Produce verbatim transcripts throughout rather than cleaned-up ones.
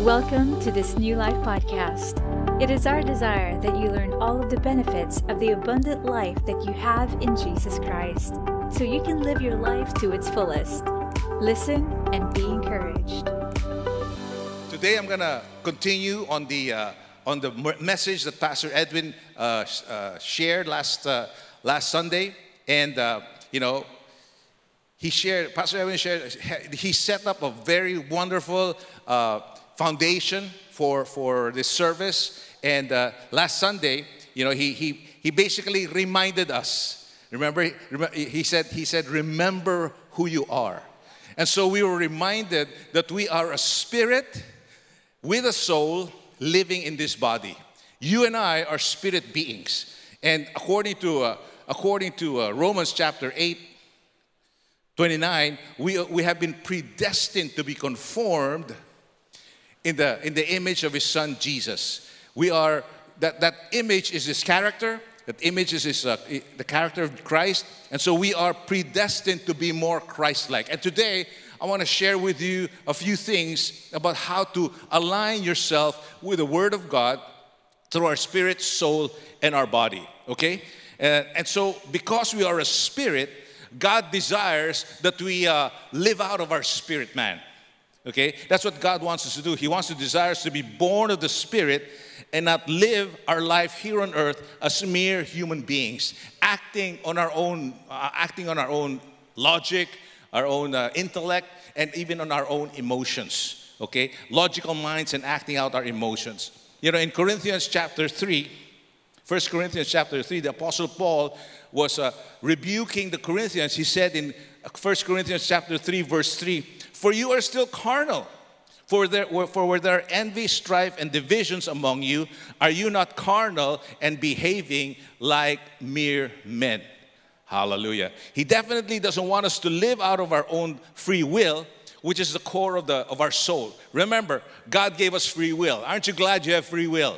Welcome to this New Life Podcast. It is our desire that you learn all of the benefits of the abundant life that you have in Jesus Christ, so you can live your life to its fullest. Listen and be encouraged. Today I'm going to continue on the uh, on the message that Pastor Edwin uh, uh, shared last uh, last Sunday, and uh, you know. He shared, Pastor Edwin shared, he set up a very wonderful uh, foundation for, for this service. And uh, last Sunday, you know, he, he, he basically reminded us. Remember, he said, he said, remember who you are. And so we were reminded that we are a spirit with a soul living in this body. You and I are spirit beings. And according to, uh, according to uh, Romans chapter eight, twenty-nine, we, we have been predestined to be conformed in the, in the image of His Son, Jesus. We are, that, that image is His character. That image is his, uh, the character of Christ. And so we are predestined to be more Christ-like. And today, I want to share with you a few things about how to align yourself with the Word of God through our spirit, soul, and our body. Okay? Uh, and so, because we are a spirit, God desires that we uh, live out of our spirit, man. Okay? That's what God wants us to do. He wants to desire us to be born of the Spirit and not live our life here on earth as mere human beings, acting on our own, uh, acting on our own logic, our own uh, intellect, and even on our own emotions. Okay? Logical minds and acting out our emotions. You know, in Corinthians chapter three, First Corinthians chapter three, the Apostle Paul was uh, rebuking the Corinthians. He said in First Corinthians chapter three, verse three, "For you are still carnal, for, there, for where there are envy, strife, and divisions among you, are you not carnal and behaving like mere men?" Hallelujah. He definitely doesn't want us to live out of our own free will, which is the core of, the, of our soul. Remember, God gave us free will. Aren't you glad you have free will?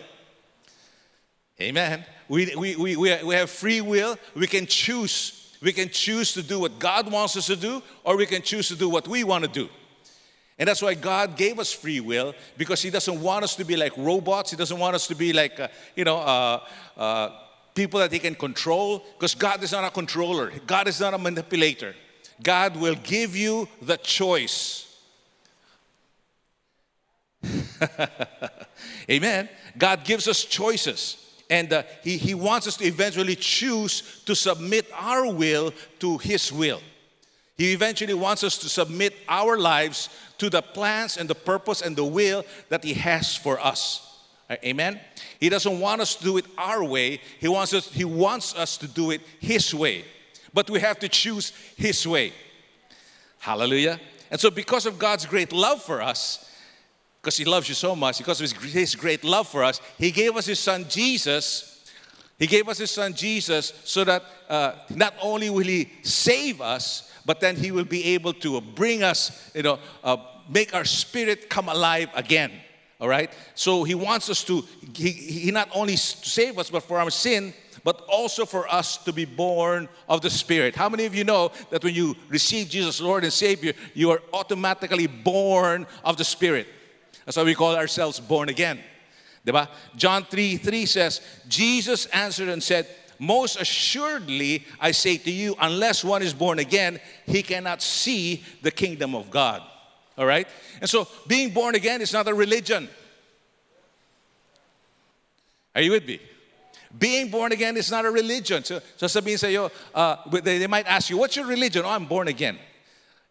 Amen. We, we, we, we have free will. We can choose. We can choose to do what God wants us to do, or we can choose to do what we want to do. And that's why God gave us free will, because He doesn't want us to be like robots. He doesn't want us to be like, uh, you know, uh, uh, people that He can control, because God is not a controller. God is not a manipulator. God will give you the choice. Amen. God gives us choices. And uh, he, he wants us to eventually choose to submit our will to His will. He eventually wants us to submit our lives to the plans and the purpose and the will that He has for us. Amen? He doesn't want us to do it our way. He wants us, he wants us to do it His way. But we have to choose His way. Hallelujah. And so because of God's great love for us, because He loves you so much, because of his, his great love for us, He gave us His Son, Jesus. He gave us His Son, Jesus, so that uh, not only will He save us, but then He will be able to bring us, you know, uh, make our spirit come alive again. All right? So He wants us to, he, he not only save us, but for our sin, but also for us to be born of the Spirit. How many of you know that when you receive Jesus, Lord and Savior, you are automatically born of the Spirit? That's why we call ourselves born again. Diba? John three three says, "Jesus answered and said, 'Most assuredly, I say to you, unless one is born again, he cannot see the kingdom of God.'" All right? And so, being born again is not a religion. Are you with me? Being born again is not a religion. So, so sabihin sa'yo, uh, they, they might ask you, "What's your religion?" "Oh, I'm born again."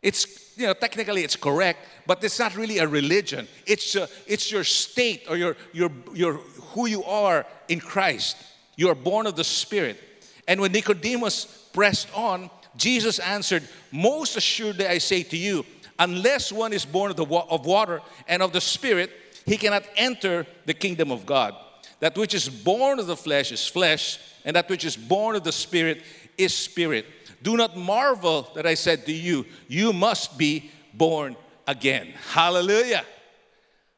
It's, you know, technically it's correct, but it's not really a religion. It's a, it's your state or your, your, your, who you are in Christ. You are born of the Spirit. And when Nicodemus pressed on, Jesus answered, "Most assuredly I say to you, unless one is born of, the wa- of water and of the Spirit, he cannot enter the kingdom of God. That which is born of the flesh is flesh, and that which is born of the Spirit is spirit. Do not marvel that I said to you, you must be born again." Hallelujah.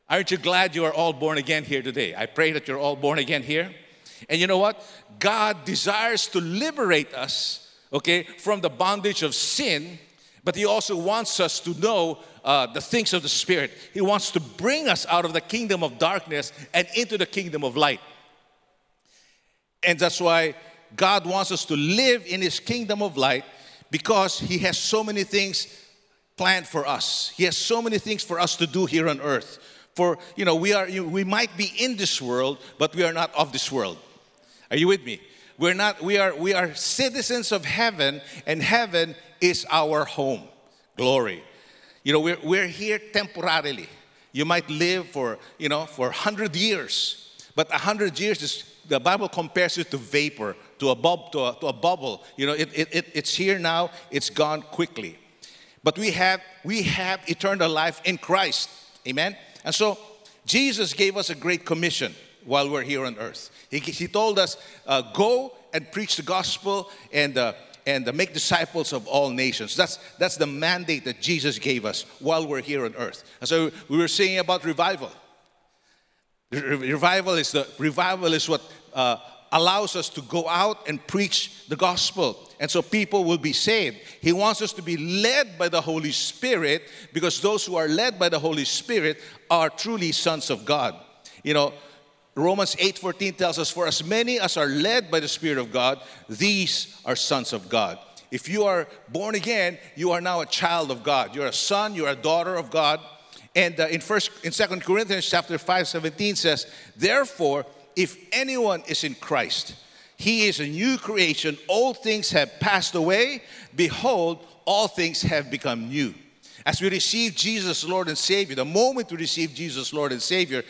Aren't you glad you are all born again here today? I pray that you're all born again here. And you know what? God desires to liberate us, okay, from the bondage of sin But he also wants us to know uh, the things of the Spirit. He wants to bring us out of the kingdom of darkness and into the kingdom of light. And that's why God wants us to live in his kingdom of light, because he has so many things planned for us. He has so many things for us to do here on earth. For, you know, we, are, we might be in this world, but we are not of this world. Are you with me? We're not, we are, we are citizens of heaven, and heaven is our home. Glory. You know, we're, we're here temporarily. You might live for, you know, for one hundred years. But one hundred years, is, the Bible compares it to vapor, to a, bub, to a, to a bubble. You know, it, it, it, it's here now. It's gone quickly. But we have, we have eternal life in Christ. Amen? And so, Jesus gave us a great commission while we're here on earth. He, he told us, uh, go and preach the gospel and, uh, and uh, make disciples of all nations. That's, that's the mandate that Jesus gave us while we're here on earth. And so, we were singing about revival. Re- revival is the revival is what uh, allows us to go out and preach the gospel. And so people will be saved. He wants us to be led by the Holy Spirit, because those who are led by the Holy Spirit are truly sons of God. You know, Romans eight fourteen tells us, for as many as are led by the Spirit of God, these are sons of God. If you are born again, you are now a child of God. You're a son, you're a daughter of God. And uh, in first, in Second Corinthians chapter five seventeen says, therefore, if anyone is in Christ, he is a new creation. All things have passed away. Behold, all things have become new. As we receive Jesus, Lord and Savior, the moment we receive Jesus, Lord and Savior,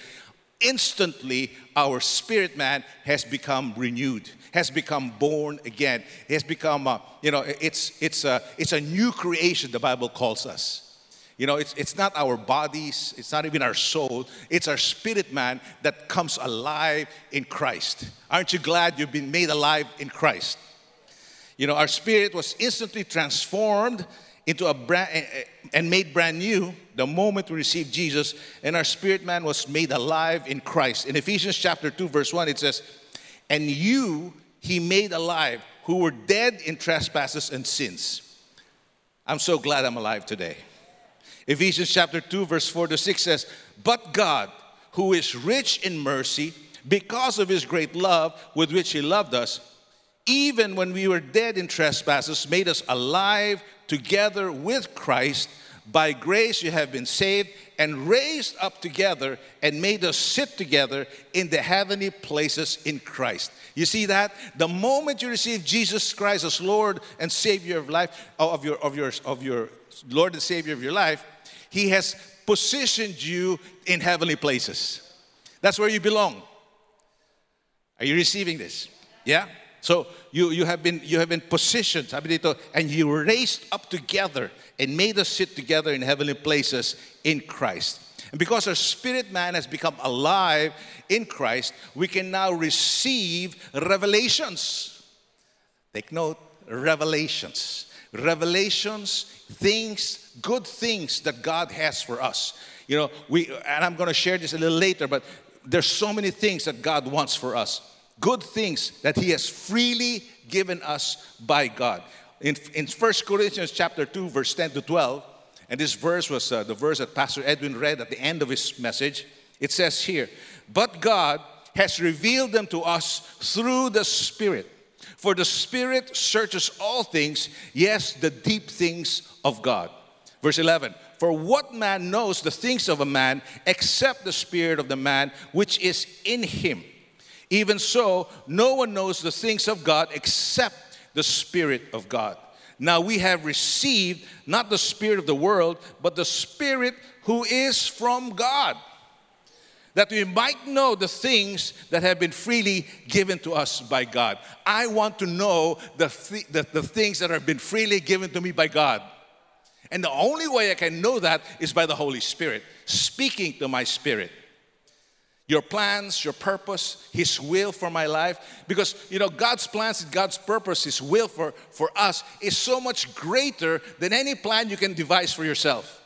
instantly our spirit man has become renewed, has become born again, has become, uh, you know, it's, it's, uh, it's a new creation, the Bible calls us. You know, it's, it's not our bodies, it's not even our soul, it's our spirit man that comes alive in Christ. Aren't you glad you've been made alive in Christ? You know, our spirit was instantly transformed into a brand, and made brand new the moment we received Jesus, and our spirit man was made alive in Christ. In Ephesians chapter two, verse one, it says, and you he made alive who were dead in trespasses and sins. I'm so glad I'm alive today. Ephesians chapter two, verse four to six says, but God, who is rich in mercy, because of his great love with which he loved us, even when we were dead in trespasses, made us alive together with Christ. By grace you have been saved, and raised up together, and made us sit together in the heavenly places in Christ. You see that? The moment you receive Jesus Christ as Lord and Savior of life, of your, of your, of your Lord and Savior of your life, he has positioned you in heavenly places. That's where you belong. Are you receiving this? Yeah? So you, you have been you have been positioned, and you were raised up together and made us sit together in heavenly places in Christ. And because our spirit man has become alive in Christ, we can now receive revelations. Take note, revelations. Revelations, things, good things that God has for us. You know, we, and I'm going to share this a little later, but there's so many things that God wants for us. Good things that he has freely given us by God. In, in First Corinthians chapter two, verse ten to twelve, and this verse was uh, the verse that Pastor Edwin read at the end of his message. It says here, but God has revealed them to us through the Spirit. For the Spirit searches all things, yes, the deep things of God. Verse eleven, for what man knows the things of a man except the spirit of the man which is in him? Even so, no one knows the things of God except the Spirit of God. Now we have received not the spirit of the world, but the Spirit who is from God, that we might know the things that have been freely given to us by God. I want to know the, th- the, the things that have been freely given to me by God. And the only way I can know that is by the Holy Spirit, speaking to my spirit. Your plans, your purpose, his will for my life. Because, you know, God's plans and God's purpose, his will for, for us is so much greater than any plan you can devise for yourself.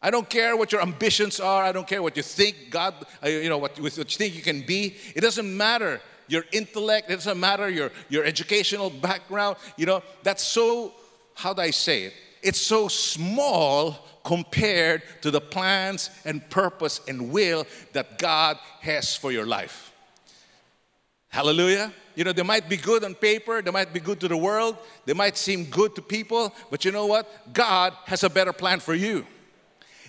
I don't care what your ambitions are. I don't care what you think God, you know, what, what you think you can be. It doesn't matter your intellect. It doesn't matter your, your educational background. You know, that's so, how do I say it? It's so small compared to the plans and purpose and will that God has for your life. Hallelujah. You know, they might be good on paper. They might be good to the world. They might seem good to people. But you know what? God has a better plan for you.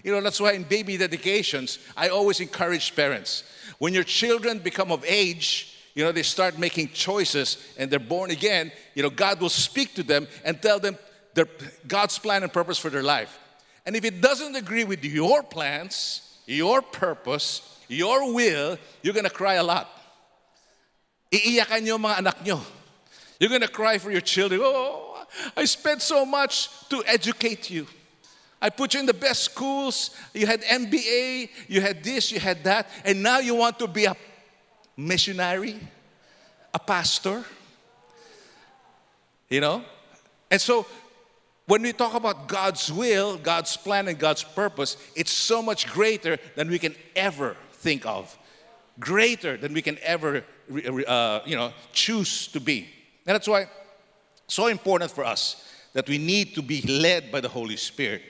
You know, that's why in baby dedications, I always encourage parents. When your children become of age, you know, they start making choices and they're born again, you know, God will speak to them and tell them their, God's plan and purpose for their life. And if it doesn't agree with your plans, your purpose, your will, you're going to cry a lot. Iiyakan niyo mga anak niyo. You're going to cry for your children. Oh, I spent so much to educate you. I put you in the best schools. You had M B A. You had this. You had that. And now you want to be a missionary, a pastor. You know? And so, when we talk about God's will, God's plan, and God's purpose, it's so much greater than we can ever think of. Greater than we can ever, uh, you know, choose to be. And that's why it's so important for us that we need to be led by the Holy Spirit.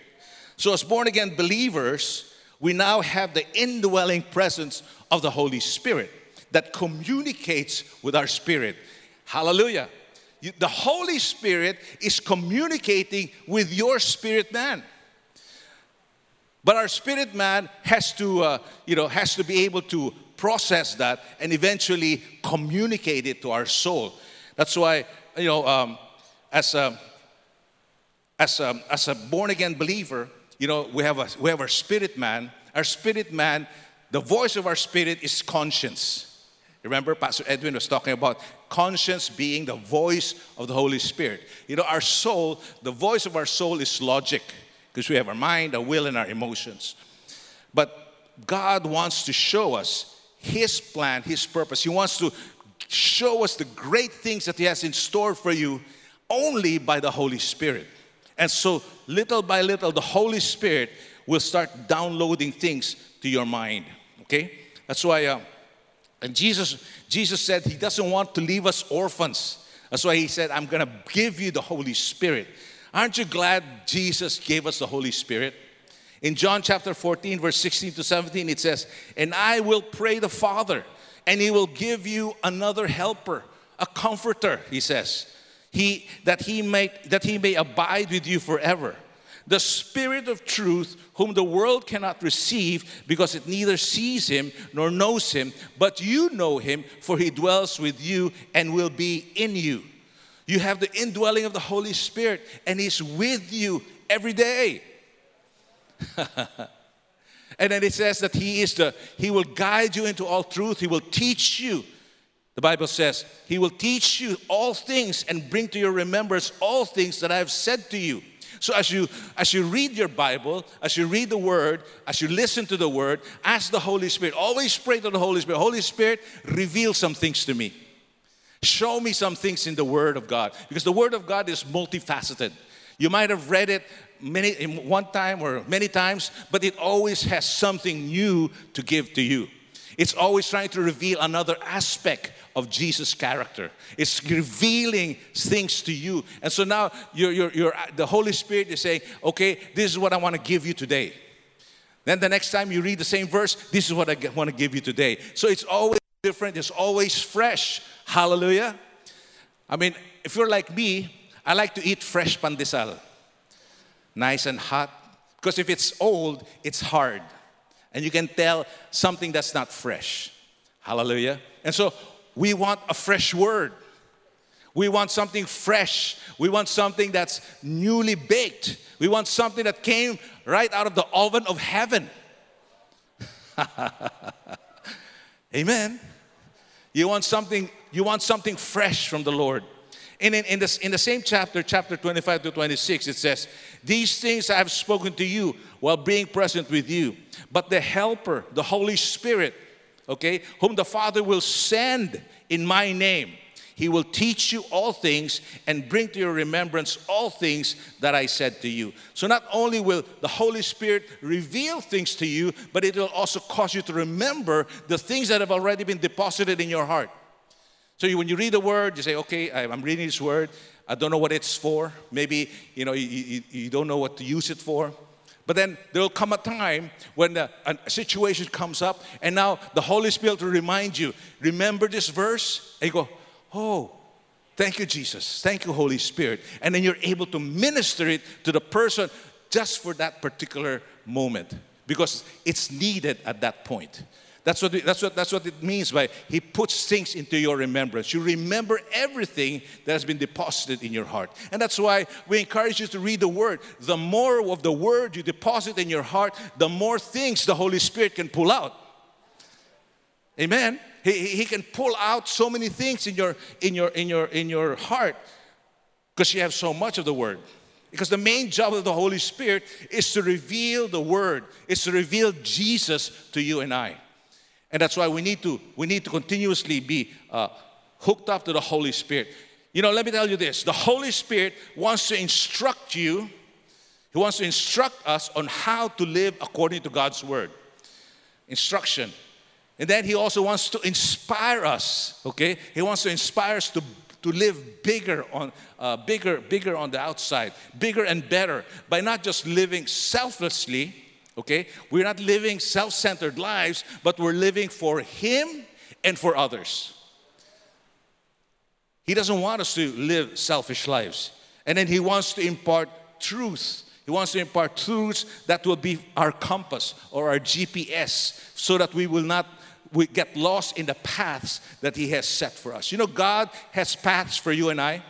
So as born-again believers, we now have the indwelling presence of the Holy Spirit that communicates with our spirit. Hallelujah. You, the Holy Spirit is communicating with your spirit man. But our spirit man has to, uh, you know, has to be able to process that and eventually communicate it to our soul. That's why, you know, um, as a as a as a born-again believer, you know, we have a we have our spirit man. Our spirit man, the voice of our spirit is conscience. Remember, Pastor Edwin was talking about conscience being the voice of the Holy Spirit. You know, our soul, the voice of our soul is logic, because we have our mind, our will, and our emotions. But God wants to show us His plan, His purpose. He wants to show us the great things that He has in store for you only by the Holy Spirit. And so, little by little, the Holy Spirit will start downloading things to your mind. Okay? That's why... Uh, And Jesus, Jesus said He doesn't want to leave us orphans. That's why He said, I'm going to give you the Holy Spirit. Aren't you glad Jesus gave us the Holy Spirit? In John chapter fourteen, verse sixteen to seventeen, it says, and I will pray the Father, and He will give you another helper, a comforter, He says, He that He may, that He may abide with you forever. The Spirit of truth, whom the world cannot receive, because it neither sees Him nor knows Him, but you know Him, for He dwells with you and will be in you. You have the indwelling of the Holy Spirit, and He's with you every day. And then it says that He is the, He will guide you into all truth. He will teach you. The Bible says, He will teach you all things and bring to your remembrance all things that I have said to you. So as you, as you read your Bible, as you read the Word, as you listen to the Word, ask the Holy Spirit. Always pray to the Holy Spirit. Holy Spirit, reveal some things to me. Show me some things in the Word of God. Because the Word of God is multifaceted. You might have read it many in one time or many times, but it always has something new to give to you. It's always trying to reveal another aspect of Jesus' character. It's revealing things to you. And so now you're, you're, you're, the Holy Spirit is saying, okay, this is what I want to give you today. Then the next time you read the same verse, this is what I want to give you today. So it's always different. It's always fresh. Hallelujah. I mean, if you're like me, I like to eat fresh pandesal. Nice and hot. Because if it's old, it's hard. And you can tell something that's not fresh. Hallelujah. And so we want a fresh word. We want something fresh. We want something that's newly baked. We want something that came right out of the oven of heaven. Amen. You want something, you want something fresh from the Lord. And in, in, this, in the same chapter, chapter twenty-five to twenty-six, it says, these things I have spoken to you while being present with you. But the Helper, the Holy Spirit, okay, whom the Father will send in my name, He will teach you all things and bring to your remembrance all things that I said to you. So not only will the Holy Spirit reveal things to you, but it will also cause you to remember the things that have already been deposited in your heart. So you, when you read the Word, you say, okay, I'm reading this Word. I don't know what it's for. Maybe, you know, you, you, you don't know what to use it for. But then there will come a time when the, a situation comes up, and now the Holy Spirit will remind you, remember this verse? And you go, oh, thank you, Jesus. Thank you, Holy Spirit. And then you're able to minister it to the person just for that particular moment because it's needed at that point. That's what, that's, what, that's what it means by He puts things into your remembrance. You remember everything that has been deposited in your heart. And that's why we encourage you to read the Word. The more of the Word you deposit in your heart, the more things the Holy Spirit can pull out. Amen. He, he can pull out so many things in your, in your, in your, in your heart because you have so much of the Word. Because the main job of the Holy Spirit is to reveal the Word, is to reveal Jesus to you and I. And that's why we need to, we need to continuously be uh, hooked up to the Holy Spirit. You know, let me tell you this. The Holy Spirit wants to instruct you. He wants to instruct us on how to live according to God's Word. Instruction. And then He also wants to inspire us, okay? He wants to inspire us to, to live bigger on, uh, bigger, bigger on the outside, bigger and better, by not just living selflessly. Okay, we're not living self-centered lives, but we're living for Him and for others. He doesn't want us to live selfish lives. And then He wants to impart truth. He wants to impart truths that will be our compass or our G P S so that we will not we get lost in the paths that He has set for us. You know, God has paths for you and I.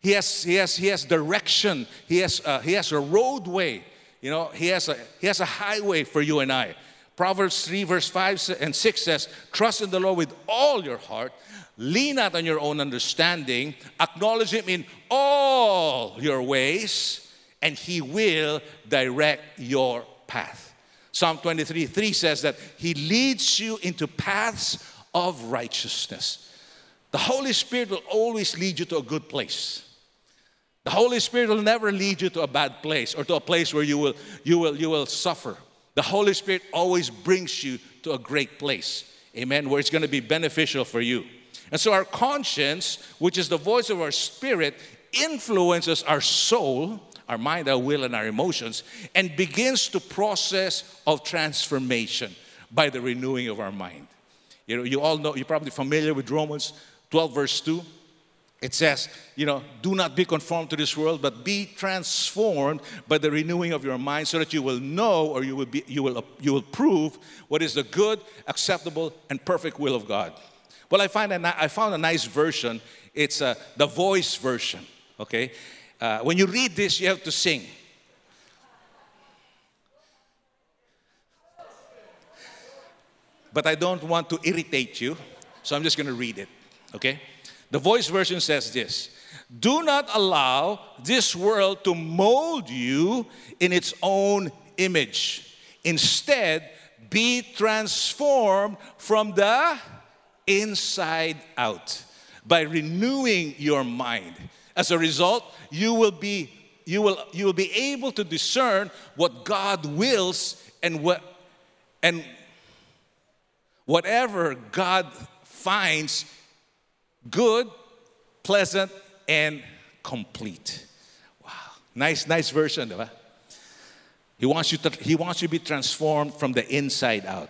He has, he has, he has direction. He has, uh, he has a roadway. You know, he has, a, he has a highway for you and I. Proverbs three, verse five and six says, trust in the Lord with all your heart. Lean not on your own understanding. Acknowledge Him in all your ways, and He will direct your path. Psalm twenty-three, three says that He leads you into paths of righteousness. The Holy Spirit will always lead you to a good place. The Holy Spirit will never lead you to a bad place or to a place where you will, you will, you will suffer. The Holy Spirit always brings you to a great place, amen, where it's going to be beneficial for you. And so our conscience, which is the voice of our spirit, influences our soul, our mind, our will, and our emotions, and begins the process of transformation by the renewing of our mind. You know, you all know, you're probably familiar with Romans twelve, verse two. It says, you know, do not be conformed to this world, but be transformed by the renewing of your mind so that you will know or you will, be, you will, you will prove what is the good, acceptable, and perfect will of God. Well, I, find a, I found a nice version. It's uh, the Voice version, okay? Uh, when you read this, you have to sing. But I don't want to irritate you, so I'm just going to read it, okay? The Voice version says this: do not allow this world to mold you in its own image. Instead, be transformed from the inside out by renewing your mind. As a result, you will be, you will, you will be able to discern what God wills and what, and whatever God finds good, pleasant, and complete. Wow. Nice, nice version, right? He wants you to, he wants you to be transformed from the inside out.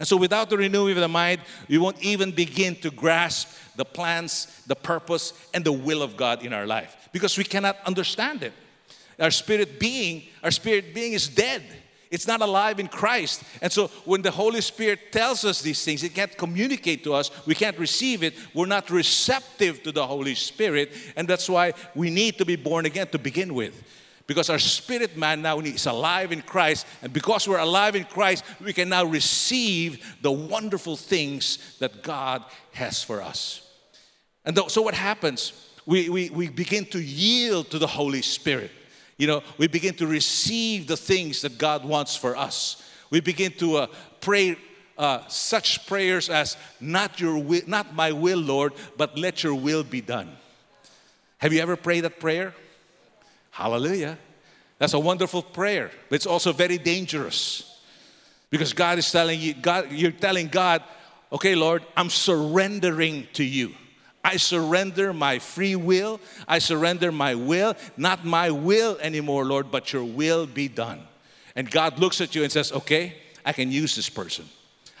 And so without the renewing of the mind, you won't even begin to grasp the plans, the purpose, and the will of God in our life because we cannot understand it. Our spirit being, our spirit being is dead. It's not alive in Christ. And so when the Holy Spirit tells us these things, it can't communicate to us. We can't receive it. We're not receptive to the Holy Spirit. And that's why we need to be born again to begin with. Because our spirit man now is alive in Christ. And because we're alive in Christ, we can now receive the wonderful things that God has for us. And so what happens? We, we, we begin to yield to the Holy Spirit. You know, we begin to receive the things that God wants for us. We begin to uh, pray uh, such prayers as, not your will, not my will, Lord, but let your will be done. Have you ever prayed that prayer? Hallelujah. That's a wonderful prayer, but it's also very dangerous. Because God is telling you, God, you're telling God, okay, Lord, I'm surrendering to you. I surrender my free will. I surrender my will. Not my will anymore, Lord, but your will be done. And God looks at you and says, okay, I can use this person.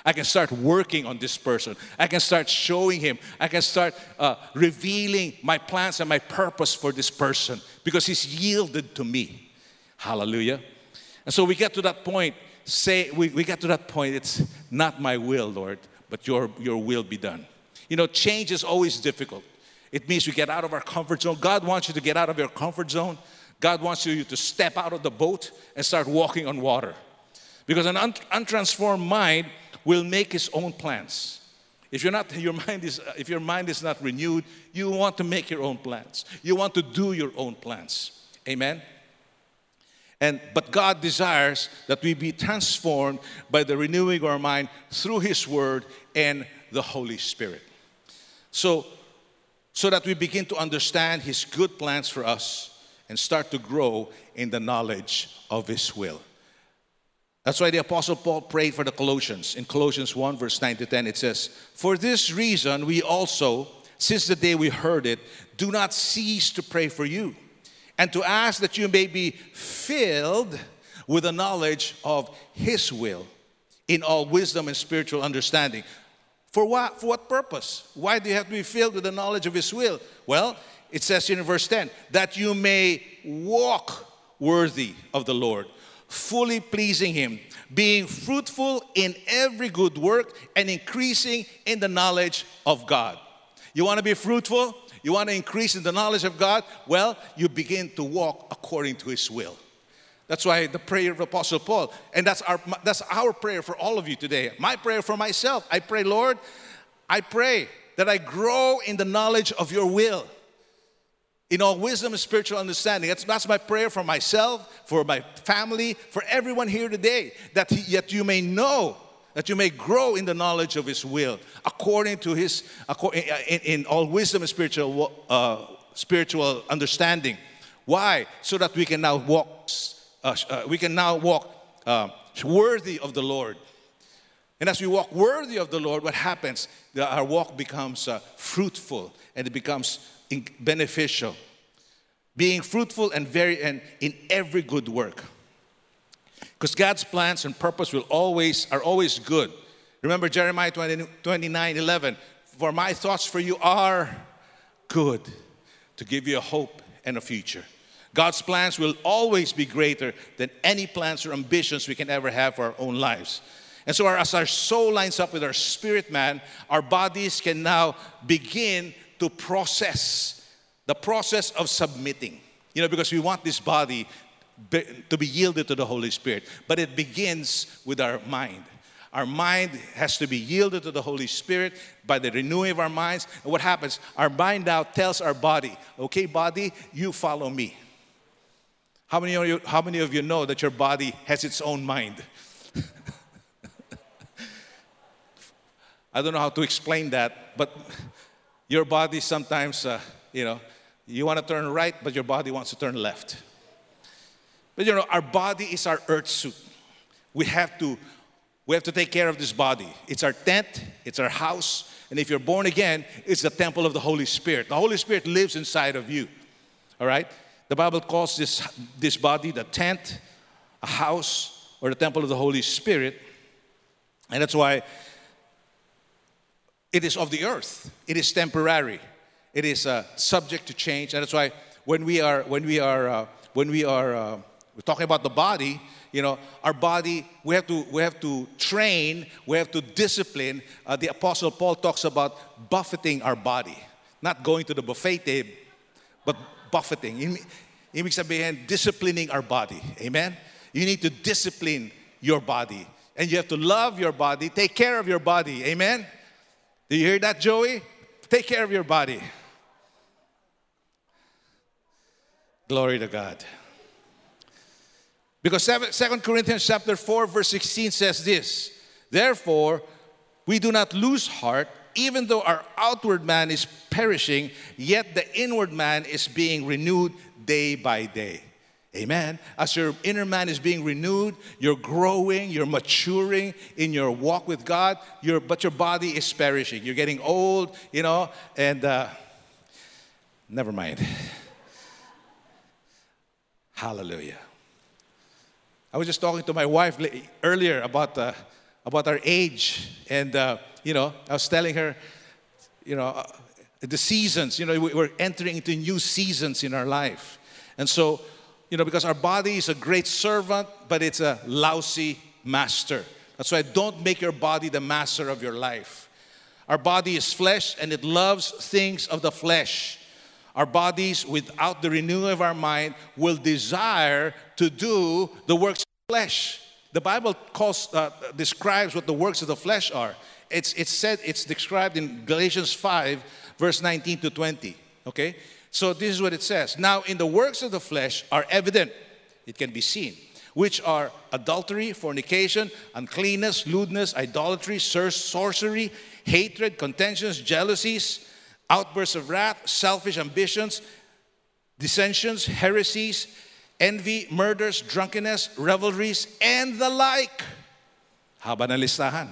I can start working on this person. I can start showing him. I can start uh, revealing my plans and my purpose for this person because he's yielded to me. Hallelujah. And so we get to that point. Say, we, we get to that point. It's not my will, Lord, but your, your will be done. You know, change is always difficult. It means we get out of our comfort zone. God wants you to get out of your comfort zone. God wants you to step out of the boat and start walking on water. Because an un- untransformed mind will make his own plans. If, you're not, your mind is, if your mind is not renewed, you want to make your own plans. You want to do your own plans. Amen? And, but God desires that we be transformed by the renewing of our mind through His Word and the Holy Spirit. So, so that we begin to understand His good plans for us and start to grow in the knowledge of His will. That's why the Apostle Paul prayed for the Colossians. In Colossians one, verse nine to ten, it says, "For this reason we also, since the day we heard it, do not cease to pray for you, and to ask that you may be filled with the knowledge of His will in all wisdom and spiritual understanding." For what, for what purpose? Why do you have to be filled with the knowledge of His will? Well, it says in verse ten, "That you may walk worthy of the Lord, fully pleasing Him, being fruitful in every good work and increasing in the knowledge of God." You want to be fruitful? You want to increase in the knowledge of God? Well, you begin to walk according to His will. That's why the prayer of Apostle Paul, and that's our, that's our prayer for all of you today. My prayer for myself, I pray, Lord, I pray that I grow in the knowledge of your will, in all wisdom and spiritual understanding. That's, that's my prayer for myself, for my family, for everyone here today, that he, yet you may know, that you may grow in the knowledge of His will, according to His, in, in all wisdom and spiritual, uh, spiritual understanding. Why? So that we can now walk, uh, uh, we can now walk uh, worthy of the Lord. And as we walk worthy of the Lord, what happens? The, our walk becomes uh, fruitful, and it becomes in, beneficial, being fruitful and very and in every good work. Because God's plans and purpose will always are always good. Remember Jeremiah twenty-nine eleven. "For my thoughts for you are good, to give you a hope and a future." God's plans will always be greater than any plans or ambitions we can ever have for our own lives. And so our, as our soul lines up with our spirit man, our bodies can now begin to process the process of submitting. You know, because we want this body Be, to be yielded to the Holy Spirit. But it begins with our mind. Our mind has to be yielded to the Holy Spirit by the renewing of our minds. And what happens? Our mind now tells our body, "Okay, body, you follow me." How many of you, how many of you know that your body has its own mind? I don't know how to explain that, but your body sometimes, uh, you know, you want to turn right, but your body wants to turn left. But you know, our body is our earth suit. We have to, we have to take care of this body. It's our tent, it's our house, and if you're born again, it's the temple of the Holy Spirit. The Holy Spirit lives inside of you, all right? The Bible calls this, this body the tent, a house, or the temple of the Holy Spirit, and that's why it is of the earth. It is temporary. It is uh, subject to change, and that's why when we are, when we are, uh, when we are, uh, we're talking about the body, you know, our body, we have to, we have to train, we have to discipline. Uh, the Apostle Paul talks about buffeting our body. Not going to the buffet table, but buffeting. It means disciplining our body, amen? You need to discipline your body. And you have to love your body, take care of your body, amen? Do you hear that, Joey? Take care of your body. Glory to God. Because Second Corinthians chapter four, verse sixteen says this, "Therefore, we do not lose heart, even though our outward man is perishing, yet the inward man is being renewed day by day." Amen. As your inner man is being renewed, you're growing, you're maturing in your walk with God, you're, but your body is perishing. You're getting old, you know, and uh, never mind. Hallelujah. I was just talking to my wife earlier about, uh, about our age, and, uh, you know, I was telling her, you know, uh, the seasons, you know, we're entering into new seasons in our life. And so, you know, because our body is a great servant, but it's a lousy master. That's why don't make your body the master of your life. Our body is flesh, and it loves things of the flesh. Our bodies, without the renewing of our mind, will desire to do the works of the flesh. The Bible calls, uh, describes what the works of the flesh are. It's, it's said, it's described in Galatians five, verse nineteen to twenty, okay? So this is what it says. Now, in the works of the flesh are evident, it can be seen, which are adultery, fornication, uncleanness, lewdness, idolatry, sorcery, hatred, contentions, jealousies, outbursts of wrath, selfish ambitions, dissensions, heresies, envy, murders, drunkenness, revelries, and the like. Haba na listahan.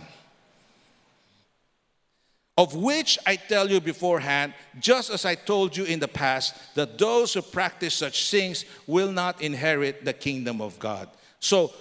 Of which I tell you beforehand, just as I told you in the past, that those who practice such things will not inherit the kingdom of God. So,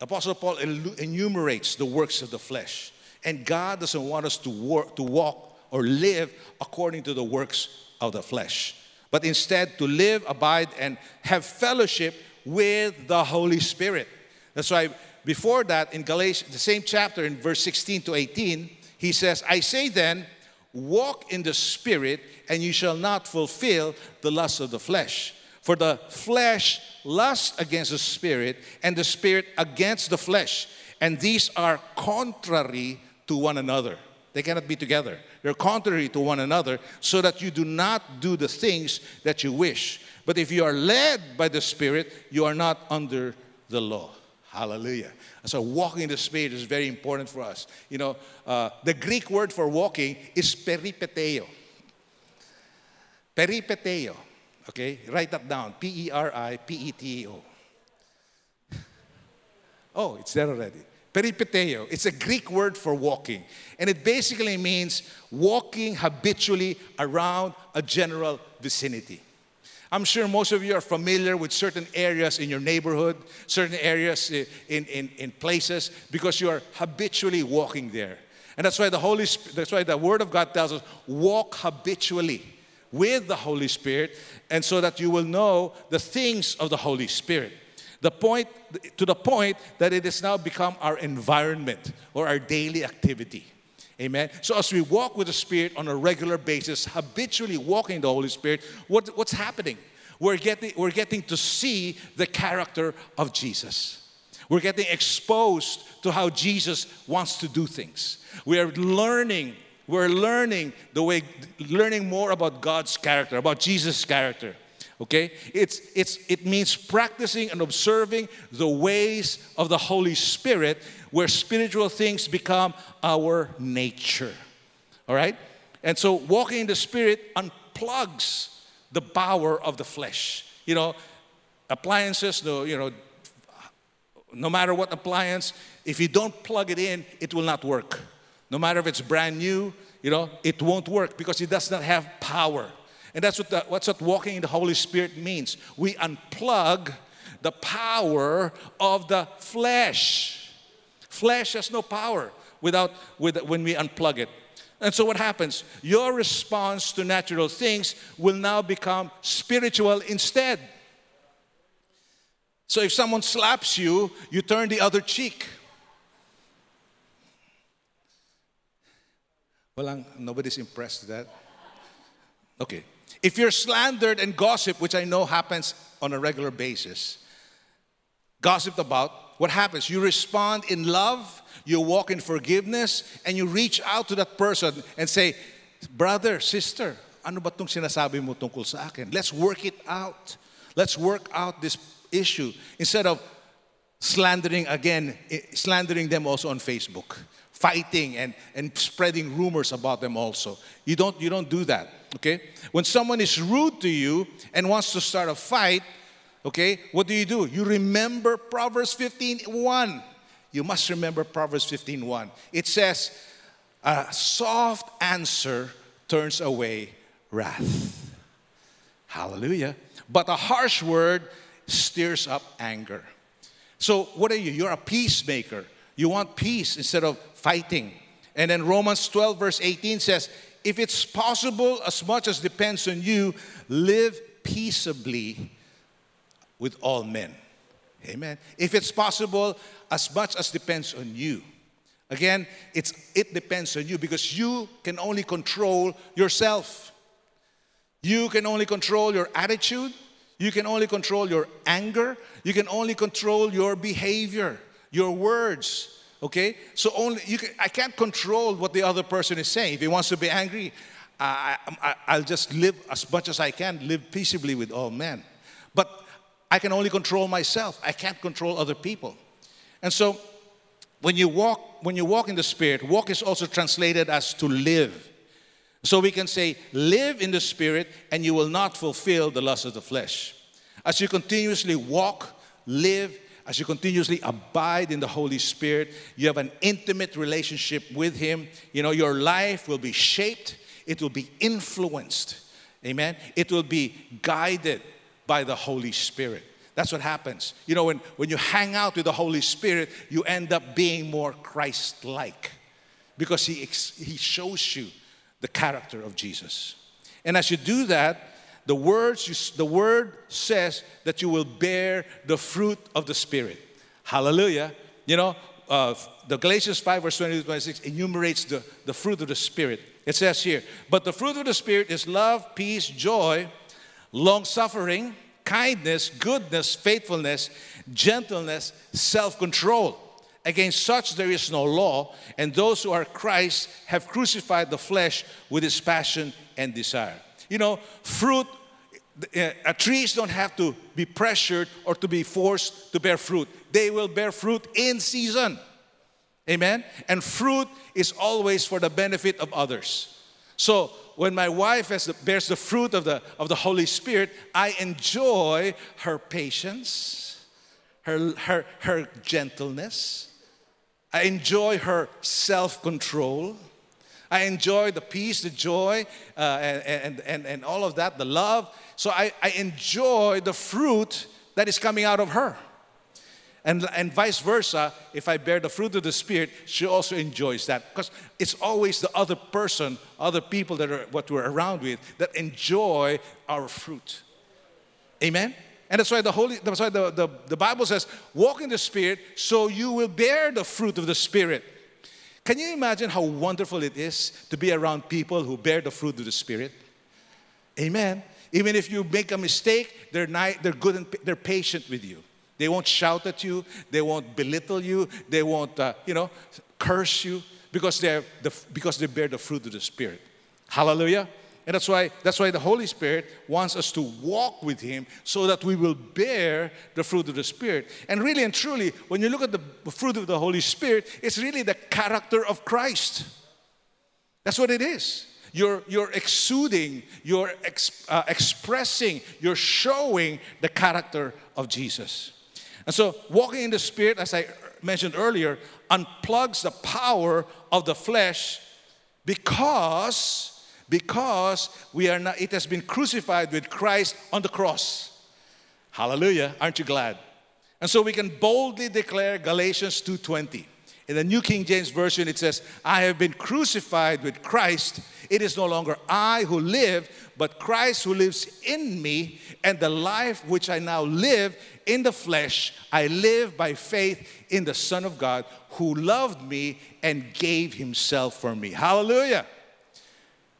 Apostle Paul enumerates the works of the flesh. And God doesn't want us to, work, to walk or live according to the works of the flesh, but instead to live, abide, and have fellowship with the Holy Spirit. That's why before that, in Galatians, the same chapter, in verse sixteen to eighteen, he says, I say then, walk in the Spirit, and you shall not fulfill the lust of the flesh. For the flesh lusts against the Spirit, and the Spirit against the flesh. And these are contrary to one another. They cannot be together. They're contrary to one another, so that you do not do the things that you wish. But if you are led by the Spirit, you are not under the law. Hallelujah. So walking in the Spirit is very important for us. You know, uh, the Greek word for walking is peripeteo. Peripeteo. Okay, write that down. P E R I P E T E O. Oh, it's there already. Peripeteo. It's a Greek word for walking. And it basically means walking habitually around a general vicinity. I'm sure most of you are familiar with certain areas in your neighborhood, certain areas in, in, in places, because you are habitually walking there. And that's why the Holy Spirit, that's why the Word of God tells us, walk habitually with the Holy Spirit, and so that you will know the things of the Holy Spirit. The point, to the point that it has now become our environment or our daily activity. Amen. So as we walk with the Spirit on a regular basis, habitually walking the Holy Spirit, what, what's happening? We're getting, we're getting to see the character of Jesus. We're getting exposed to how Jesus wants to do things. We are learning, we're learning the way, learning more about God's character, about Jesus' character. Okay? It's, it's, it means practicing and observing the ways of the Holy Spirit, where spiritual things become our nature. All right? And so walking in the Spirit unplugs the power of the flesh. You know, appliances, no, you know, no matter what appliance, if you don't plug it in, it will not work. No matter if it's brand new, you know, it won't work because it does not have power. And that's what, the, that's what walking in the Holy Spirit means. We unplug the power of the flesh. Flesh has no power without, with, when we unplug it. And so what happens? Your response to natural things will now become spiritual instead. So if someone slaps you, you turn the other cheek. Well, nobody's impressed with that. Okay. If you're slandered and gossip, which I know happens on a regular basis, gossiped about, what happens? You respond in love, you walk in forgiveness, and you reach out to that person and say, brother, sister, ano ba tong sinasabi mo tungkol sa akin? Let's work it out. Let's work out this issue. Instead of slandering again, slandering them also on Facebook, fighting and, and spreading rumors about them also. You don't, you don't do that. Okay? When someone is rude to you and wants to start a fight, Okay, what do you do? You remember Proverbs fifteen one. You must remember Proverbs fifteen one. It says, a soft answer turns away wrath. Hallelujah. But a harsh word stirs up anger. So what are you? You're a peacemaker. You want peace instead of fighting. And then Romans twelve verse eighteen says, if it's possible, as much as depends on you, live peaceably with all men. Amen. If it's possible, as much as depends on you. Again, it's, it depends on you because you can only control yourself. You can only control your attitude. You can only control your anger. You can only control your behavior, your words. Okay, so only you can, I can't control what the other person is saying. If he wants to be angry, I, I, I'll just live as much as I can, live peaceably with all men. But I can only control myself. I can't control other people. And so when you walk, when you walk in the Spirit, walk is also translated as to live. So we can say, live in the Spirit and you will not fulfill the lust of the flesh. As you continuously walk, live, as you continuously abide in the Holy Spirit, you have an intimate relationship with Him. You know, your life will be shaped. It will be influenced. Amen. It will be guided by the Holy Spirit. That's what happens. You know, when, when you hang out with the Holy Spirit, you end up being more Christ-like because He, ex- he shows you the character of Jesus. And as you do that, The, words you, the word says that you will bear the fruit of the Spirit. Hallelujah. You know, uh, the Galatians five, verse twenty-two to twenty-six enumerates the, the fruit of the Spirit. It says here, but the fruit of the Spirit is love, peace, joy, long-suffering, kindness, goodness, faithfulness, gentleness, self-control. Against such there is no law, and those who are Christ have crucified the flesh with its passion and desire. You know, fruit, uh, trees don't have to be pressured or to be forced to bear fruit. They will bear fruit in season. Amen? And fruit is always for the benefit of others. So when my wife has the, bears the fruit of the, of the Holy Spirit, I enjoy her patience, her, her, her gentleness. I enjoy her self-control. I enjoy the peace, the joy, uh, and, and, and all of that, the love. So I, I enjoy the fruit that is coming out of her. And, and vice versa, if I bear the fruit of the Spirit, she also enjoys that. Because it's always the other person, other people that are what we're around with, that enjoy our fruit. Amen? And that's why the Holy, that's why the, the, the Bible says, walk in the Spirit so you will bear the fruit of the Spirit. Can you imagine how wonderful it is to be around people who bear the fruit of the Spirit? Amen. Even if you make a mistake, they're nice, they're good, and they're patient with you. They won't shout at you. They won't belittle you. They won't, uh, you know, curse you because they're the, because they bear the fruit of the Spirit. Hallelujah. And that's why that's why the Holy Spirit wants us to walk with Him so that we will bear the fruit of the Spirit. And really and truly, when you look at the fruit of the Holy Spirit, it's really the character of Christ. That's what it is. You're, you're exuding, you're ex, uh, expressing, you're showing the character of Jesus. And so walking in the Spirit, as I mentioned earlier, unplugs the power of the flesh because... Because we are not, it has been crucified with Christ on the cross. Hallelujah. Aren't you glad? And so we can boldly declare Galatians two twenty. In the New King James Version, it says, I have been crucified with Christ. It is no longer I who live, but Christ who lives in me. And the life which I now live in the flesh, I live by faith in the Son of God who loved me and gave Himself for me. Hallelujah.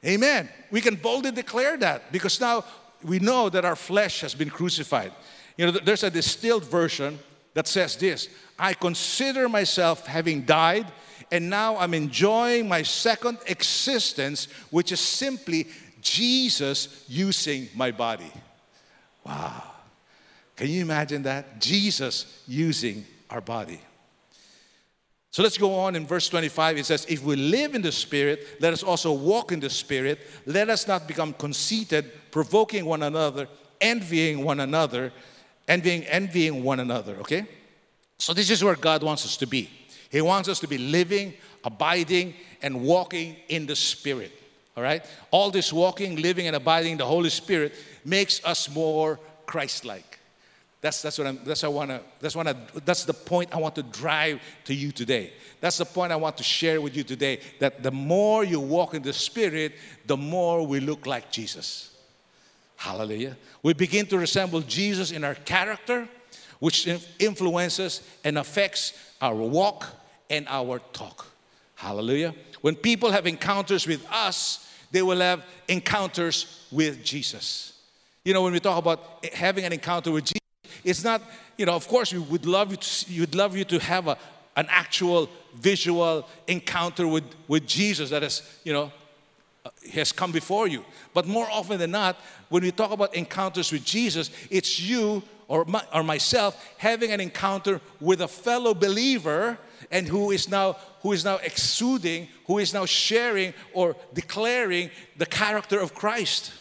Amen. We can boldly declare that because now we know that our flesh has been crucified. You know, there's a distilled version that says this, I consider myself having died and now I'm enjoying my second existence, which is simply Jesus using my body. Wow. Can you imagine that? Jesus using our body. So let's go on in verse twenty-five. It says, if we live in the Spirit, let us also walk in the Spirit. Let us not become conceited, provoking one another, envying one another. envying, envying one another, okay? So this is where God wants us to be. He wants us to be living, abiding, and walking in the Spirit, all right? All this walking, living, and abiding in the Holy Spirit makes us more Christ-like. That's, that's what I'm, that's I wanna, that's what I, that's the point I want to drive to you today. That's the point I want to share with you today, that the more you walk in the Spirit, the more we look like Jesus. Hallelujah. We begin to resemble Jesus in our character, which influences and affects our walk and our talk. Hallelujah. When people have encounters with us, they will have encounters with Jesus. You know, when we talk about having an encounter with Jesus, it's not, you know, of course, we would love you to, you'd love you to have a, an actual visual encounter with, with Jesus that is, you know, has come before you. But more often than not, when we talk about encounters with Jesus, it's you or, my, or myself having an encounter with a fellow believer and who is now who is now exuding, who is now sharing or declaring the character of Christ.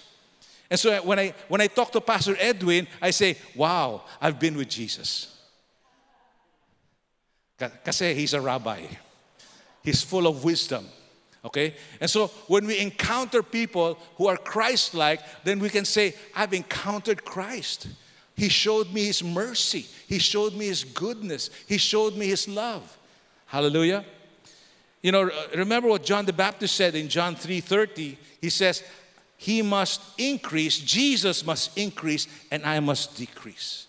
And so when I, when I talk to Pastor Edwin, I say, wow, I've been with Jesus. Kasi he's a rabbi. He's full of wisdom. Okay? And so when we encounter people who are Christ-like, then we can say, I've encountered Christ. He showed me His mercy. He showed me His goodness. He showed me His love. Hallelujah. You know, remember what John the Baptist said in John three thirty. He says, He must increase, Jesus must increase, and I must decrease.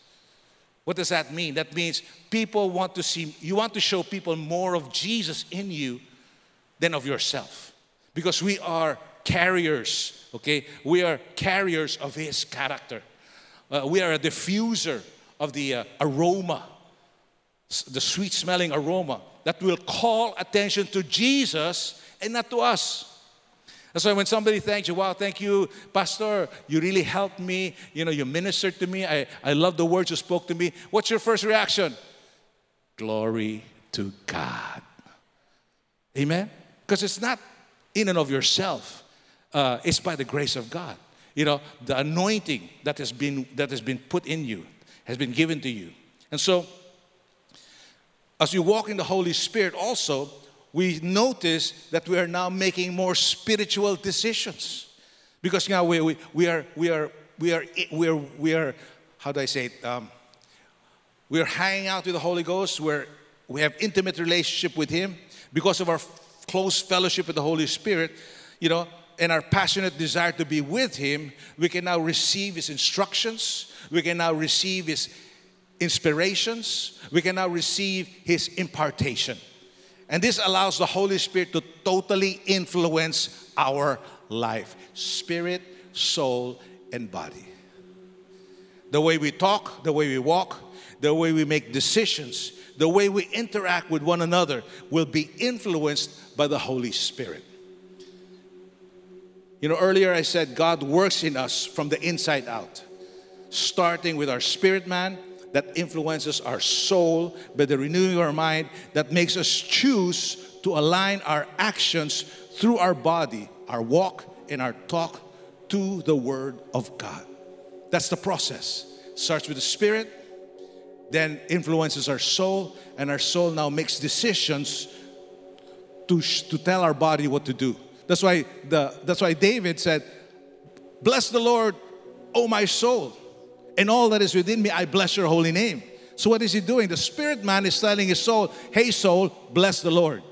What does that mean? That means people want to see, you want to show people more of Jesus in you than of yourself, because we are carriers, okay? We are carriers of His character. Uh, we are a diffuser of the uh, aroma, the sweet-smelling aroma that will call attention to Jesus and not to us. That's why when somebody thanks you, wow, thank you, Pastor, you really helped me, you know, you ministered to me, I, I love the words you spoke to me. What's your first reaction? Glory to God. Amen? Because it's not in and of yourself. Uh, it's by the grace of God. You know, the anointing that has been that has been put in you, has been given to you. And so, as you walk in the Holy Spirit also, we notice that we are now making more spiritual decisions. Because now we, we, we, are, we, are, we, are, we, are, we are, how do I say it? Um, we are hanging out with the Holy Ghost. We're, we have intimate relationship with Him. Because of our close fellowship with the Holy Spirit, you know, and our passionate desire to be with Him, we can now receive His instructions. We can now receive His inspirations. We can now receive His impartation. And this allows the Holy Spirit to totally influence our life, spirit, soul, and body. The way we talk, the way we walk, the way we make decisions, the way we interact with one another will be influenced by the Holy Spirit. You know, earlier I said God works in us from the inside out, starting with our spirit man that influences our soul by the renewing of our mind that makes us choose to align our actions through our body, our walk, and our talk to the Word of God. That's the process. Starts with the spirit, then influences our soul, and our soul now makes decisions to, to tell our body what to do. That's why, the, that's why David said, bless the Lord, O my soul, and all that is within me, I bless your holy name. So what is he doing? The spirit man is telling his soul, hey soul, bless the Lord.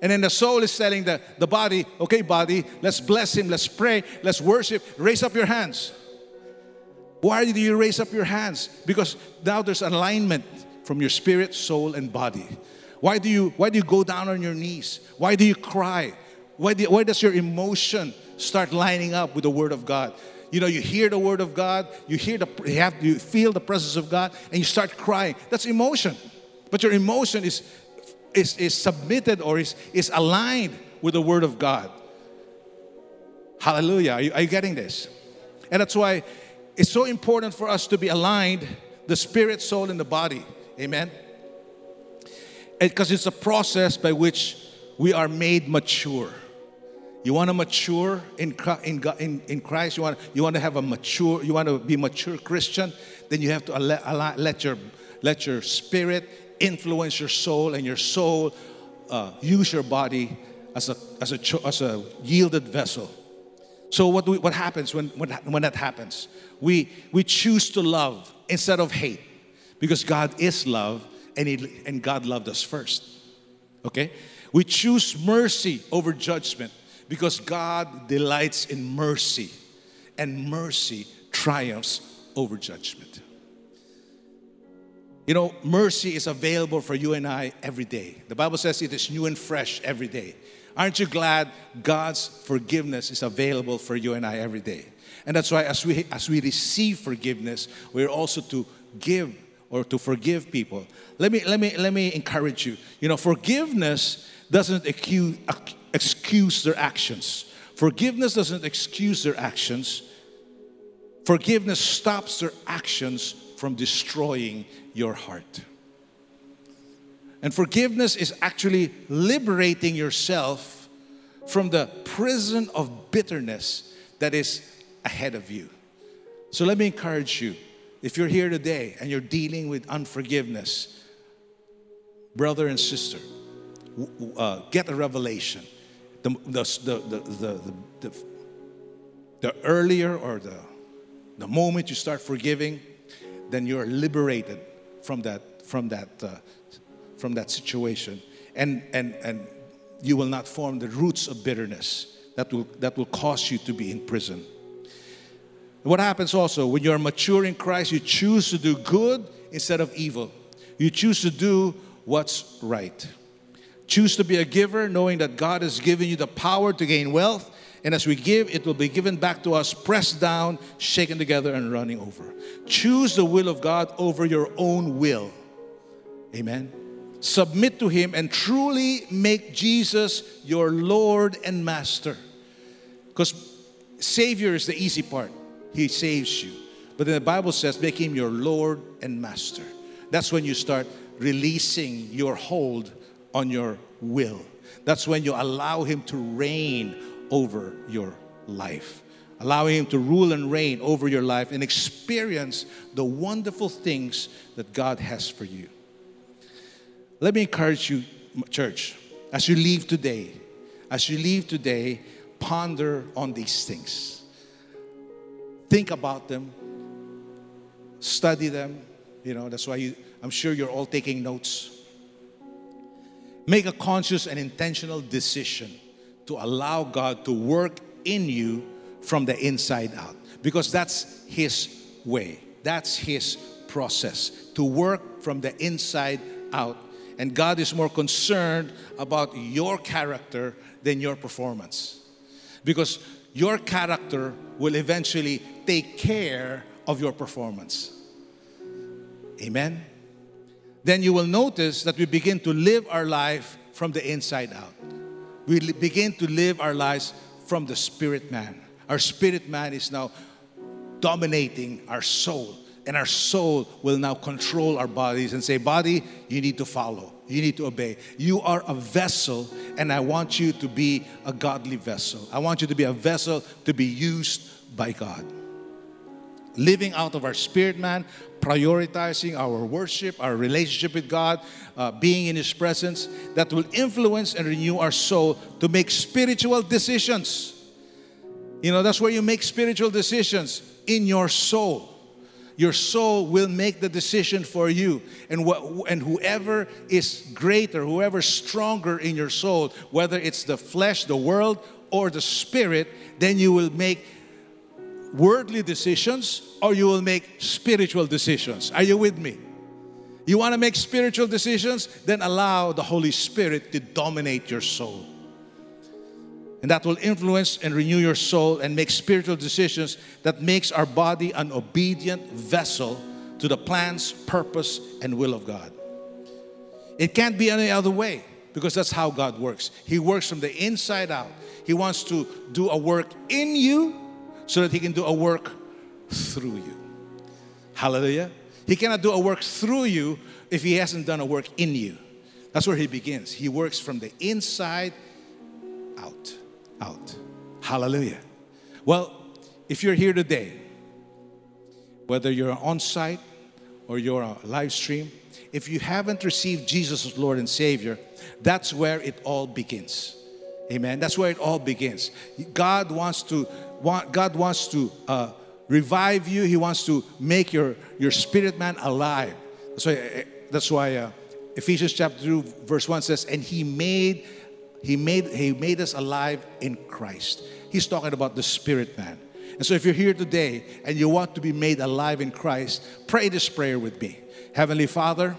And then the soul is telling the, the body, okay body, let's bless Him, let's pray, let's worship, raise up your hands. Why do you raise up your hands? Because now there's alignment from your spirit, soul, and body. Why do you, why do you go down on your knees? Why do you cry? Why, do, why does your emotion start lining up with the Word of God? You know, you hear the Word of God, you, hear the, you, have, you feel the presence of God, and you start crying. That's emotion. But your emotion is, is, is submitted or is, is aligned with the Word of God. Hallelujah. Are you, are you getting this? And that's why it's so important for us to be aligned, the spirit, soul, and the body. Amen? Because it's a process by which we are made mature. You want to mature in in in Christ. You want you want to have a mature. You want to be mature Christian. Then you have to let let your let your spirit influence your soul, and your soul uh, use your body as a as a as a yielded vessel. So what do we, what happens when when when that happens? We we choose to love instead of hate, because God is love, and he, and God loved us first. Okay, we choose mercy over judgment, because God delights in mercy, and mercy triumphs over judgment. You know, mercy is available for you and I every day. The Bible says it is new and fresh every day. Aren't you glad God's forgiveness is available for you and I every day? And that's why as we, as we receive forgiveness, we're also to give or to forgive people. Let me, let me, let me encourage you. You know, forgiveness doesn't accuse... accuse excuse their actions. Forgiveness doesn't excuse their actions. Forgiveness stops their actions from destroying your heart. And forgiveness is actually liberating yourself from the prison of bitterness that is ahead of you. So let me encourage you, if you're here today and you're dealing with unforgiveness, brother and sister, uh, get a revelation. The the, the, the, the, the, the earlier or the, the moment you start forgiving, then you're liberated from that, from that, uh, from that situation. And, and, and you will not form the roots of bitterness that will, that will cause you to be in prison. What happens also, when you're mature in Christ, you choose to do good instead of evil. You choose to do what's right. Choose to be a giver, knowing that God has given you the power to gain wealth. And as we give, it will be given back to us, pressed down, shaken together, and running over. Choose the will of God over your own will. Amen. Submit to Him and truly make Jesus your Lord and Master. Because Savior is the easy part. He saves you. But then the Bible says, make Him your Lord and Master. That's when you start releasing your hold on your will. That's when you allow Him to reign over your life. Allowing Him to rule and reign over your life and experience the wonderful things that God has for you. Let me encourage you, church, as you leave today, as you leave today, ponder on these things. Think about them. Study them. You know, that's why you, I'm sure you're all taking notes. Make a conscious and intentional decision to allow God to work in you from the inside out, because that's His way. That's His process, to work from the inside out. And God is more concerned about your character than your performance, because your character will eventually take care of your performance. Amen? Then you will notice that we begin to live our life from the inside out. We begin to live our lives from the spirit man. Our spirit man is now dominating our soul, and our soul will now control our bodies and say, body, you need to follow. You need to obey. You are a vessel, and I want you to be a godly vessel. I want you to be a vessel to be used by God. Living out of our spirit man, prioritizing our worship, our relationship with God, uh, being in His presence, that will influence and renew our soul to make spiritual decisions. You know, that's where you make spiritual decisions, in your soul. Your soul will make the decision for you. And, wh- and whoever is greater, whoever stronger in your soul, whether it's the flesh, the world, or the spirit, then you will make worldly decisions, or you will make spiritual decisions. Are you with me? You want to make spiritual decisions? Then allow the Holy Spirit to dominate your soul. And that will influence and renew your soul and make spiritual decisions that makes our body an obedient vessel to the plans, purpose, and will of God. It can't be any other way, because that's how God works. He works from the inside out. He wants to do a work in you so that He can do a work through you. Hallelujah. He cannot do a work through you if He hasn't done a work in you. That's where He begins. He works from the inside out. out. Hallelujah. Well, if you're here today, whether you're on site or you're on live stream, if you haven't received Jesus as Lord and Savior, that's where it all begins. Amen. That's where it all begins. God wants to want, God wants to uh, revive you. He wants to make your your spirit man alive. So that's why, that's why uh, Ephesians chapter two verse one says, "And he made he made he made us alive in Christ." He's talking about the spirit man. And so if you're here today and you want to be made alive in Christ, pray this prayer with me. Heavenly Father,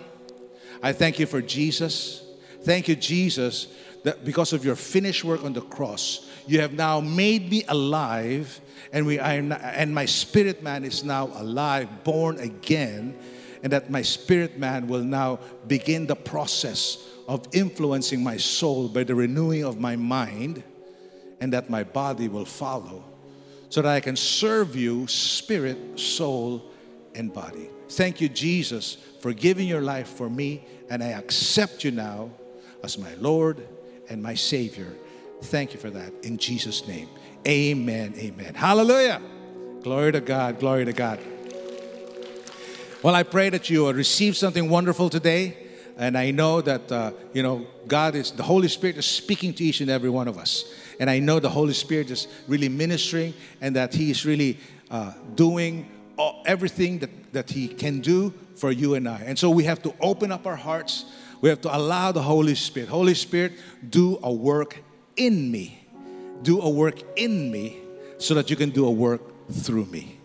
I thank you for Jesus. Thank you, Jesus, that because of your finished work on the cross, you have now made me alive, and we I am not, and my spirit man is now alive, born again, and that my spirit man will now begin the process of influencing my soul by the renewing of my mind, and that my body will follow, so that I can serve you, spirit, soul, and body. Thank you, Jesus, for giving your life for me, and I accept you now as my Lord and my Savior. Thank you for that. In Jesus' name, amen, amen. Hallelujah. Glory to God, glory to God. Well, I pray that you receive something wonderful today, and I know that, uh, you know, God is, the Holy Spirit is speaking to each and every one of us. And I know the Holy Spirit is really ministering, and that He is really uh, doing all, everything that, that He can do for you and I. And so we have to open up our hearts. We have to allow the Holy Spirit. Holy Spirit, do a work in me. Do a work in me so that you can do a work through me.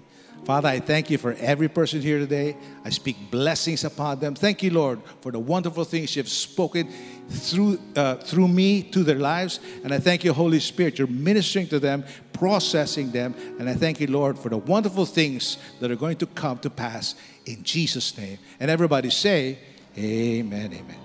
Father, I thank you for every person here today. I speak blessings upon them. Thank you, Lord, for the wonderful things you have spoken through uh, through me to their lives. And I thank you, Holy Spirit, you're ministering to them, processing them. And I thank you, Lord, for the wonderful things that are going to come to pass in Jesus' name. And everybody say, amen, amen.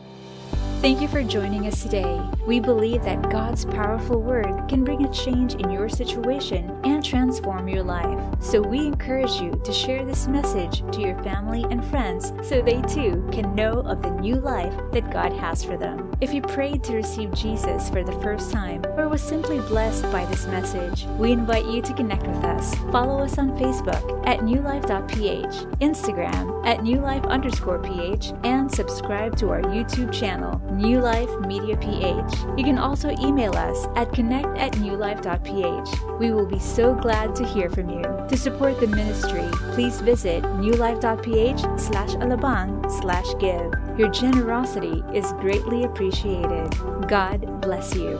Thank you for joining us today. We believe that God's powerful word can bring a change in your situation and transform your life. So we encourage you to share this message to your family and friends so they too can know of the new life that God has for them. If you prayed to receive Jesus for the first time or was simply blessed by this message, we invite you to connect with us. Follow us on Facebook at new life dot p h, Instagram at new life underscore p h, and subscribe to our YouTube channel, New Life Media P H. You can also email us at connect at new life dot p h. We will be so glad to hear from you. To support the ministry, please visit new life dot p h slash alabang slash give. Your generosity is greatly appreciated. God bless you.